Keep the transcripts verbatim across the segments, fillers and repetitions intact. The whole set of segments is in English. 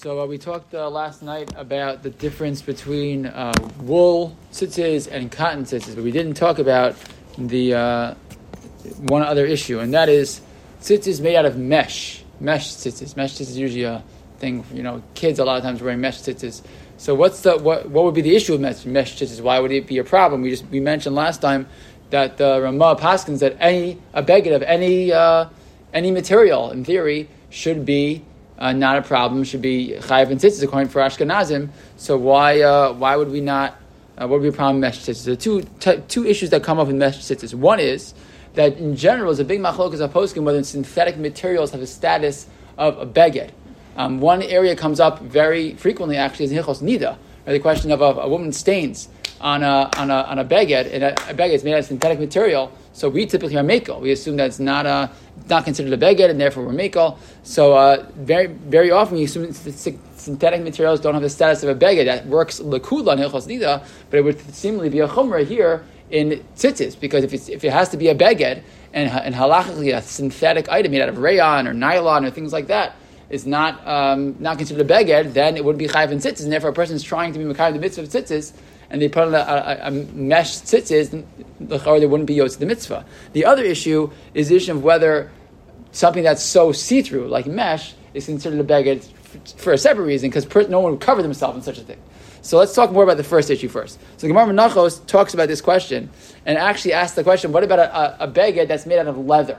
So uh, we talked uh, last night about the difference between uh, wool tzitzis and cotton tzitzis, but we didn't talk about the uh, one other issue, and that is tzitzis made out of mesh. Mesh tzitzis. Mesh tzitzis is usually a thing, you know, kids a lot of times wearing mesh tzitzis. So what's the what? What would be the issue of mesh, mesh tzitzis? Why would it be a problem? We just we mentioned last time that the uh, Rama Paskin said any a beged of any uh, any material in theory should be. Uh, not a problem, should be chayav and tzitzis according for Ashkenazim. So why uh, why would we not? Uh, what would be a problem with mesh tzitzis? There are two t- two issues that come up in mesh tzitzis. One is that in general, it's a big machlokas haposkim whether synthetic materials have a status of a beged. Um, one area comes up very frequently actually is Hichos Nida, or the question of, of a woman's stains on a on a on a beged, and a, a beged is made out of synthetic material. So we typically are mekel. We assume that it's not a not considered a beged, and therefore we're mekel. So uh, very very often we assume synthetic materials don't have the status of a beged. That works lekula on Hichos Nida, but it would seemingly be a chumrah here in tzitzis, because if it's, if it has to be a beged and and halachically a synthetic item made out of rayon or nylon or things like that is not um, not considered a beged, then it would be chayav in tzitzis, and therefore a person is trying to be mekayem the mitzvah of tzitzis, and they put on a, a, a mesh tzitzis, or they wouldn't be yotz the mitzvah. The other issue is the issue of whether something that's so see-through, like mesh, is considered a beged for a separate reason, because per- no one would cover themselves in such a thing. So let's talk more about the first issue first. So Gemara Menachos talks about this question, and actually asks the question, what about a, a, a beged that's made out of leather?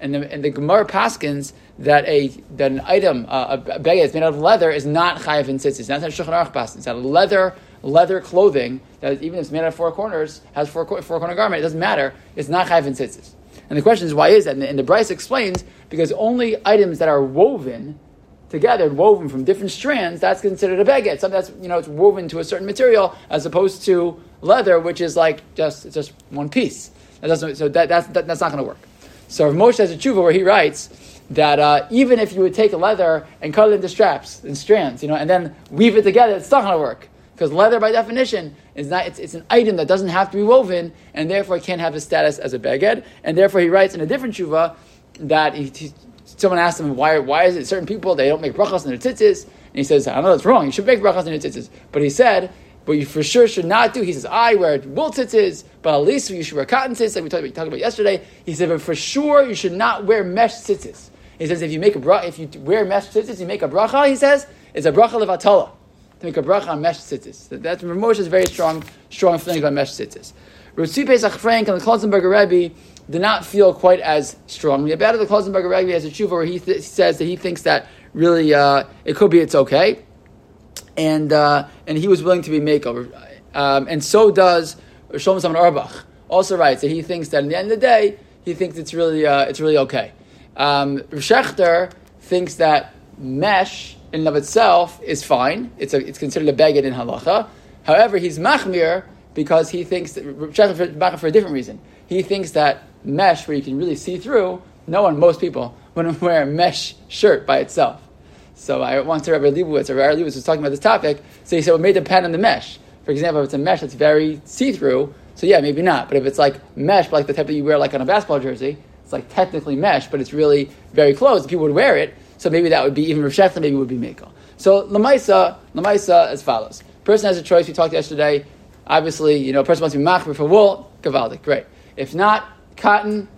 And the, and the Gemara Paskins that a that an item uh, a beged that's made out of leather is not chayav in tzitzis. That's not Shulchan Aruch Paskins. That leather leather clothing that even if it's made out of four corners has four four corner garment. It doesn't matter. It's not chayav in tzitzis. And the question is why is that? And the, and the Bryce explains because only items that are woven together, woven from different strands, that's considered a beged. Something that's you know it's woven to a certain material as opposed to leather, which is like just it's just one piece. That doesn't so that that's that, that's not going to work. So Rav Moshe has a tshuva where he writes that uh, even if you would take leather and cut it into straps and strands, you know, and then weave it together, it's not going to work because leather, by definition, is not—it's it's an item that doesn't have to be woven, and therefore it can't have a status as a beged. And therefore, he writes in a different tshuva that he, he, someone asked him why why is it certain people they don't make brachas in their tzitzis, and he says, I know that's wrong. You should make brachas in your tzitzis, but he said. What you for sure should not do, he says, I wear wool tzitzis, but at least you should wear cotton tzitzis, like we talked about, talked about yesterday. He said, but for sure you should not wear mesh tzitzis. He says, if you make a bra- if you wear mesh tzitzis, you make a bracha. He says, it's a bracha levatala to make a bracha on mesh tzitzis. That, that's Moshe's very strong, strong feeling about mesh tzitzis. Ratsui Pesach Frank and the Klausenberger Rebbe did not feel quite as strongly about it. The Klausenberger Rebbe has a tshuva where he th- says that he thinks that really uh, it could be it's okay. And uh, and he was willing to be makeover, um, and so does Roshol Mzalman Arbach. Also writes that he thinks that in the end of the day, he thinks it's really uh, it's really okay. Um, Rav Shachter thinks that mesh in and of itself is fine. It's a, it's considered a beged in halacha. However, he's machmir because he thinks that Rav Shachter machmir for a different reason. He thinks that mesh, where you can really see through, no one, most people, wouldn't wear a mesh shirt by itself. So I once heard Rabbi Leibowitz, or Rabbi Leibowitz was talking about this topic, so he said, well, it may depend on the mesh. For example, if it's a mesh that's very see-through, so yeah, maybe not. But if it's like mesh, but like the type that you wear like on a basketball jersey, it's like technically mesh, but it's really very close, people would wear it, so maybe that would be, even Rav Shachter maybe would be mekel. So Lamaisa, Lamaisa as follows. Person has a choice, we talked yesterday, obviously, you know, a person wants to be machmir for wool, gavaldik, great. If not, cotton,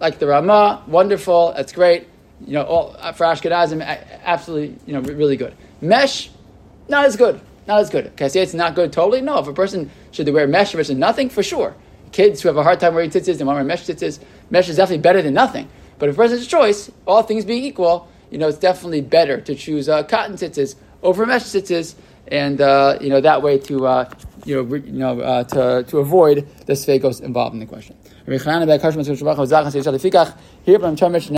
like the Rama, wonderful, that's great. You know, all, for Ashkenazim, absolutely, you know, really good. Mesh, not as good. Not as good. Can I say it's not good totally? No. If a person, should they wear mesh versus nothing? For sure. Kids who have a hard time wearing tzitzis, they want to wear mesh tzitzis. Mesh is definitely better than nothing. But if a person has a choice, all things being equal, you know, it's definitely better to choose uh, cotton tzitzis over mesh tzitzis, and, uh, you know, that way to, uh, you know, re- you know uh, to, to avoid the sfeikos involved in the question.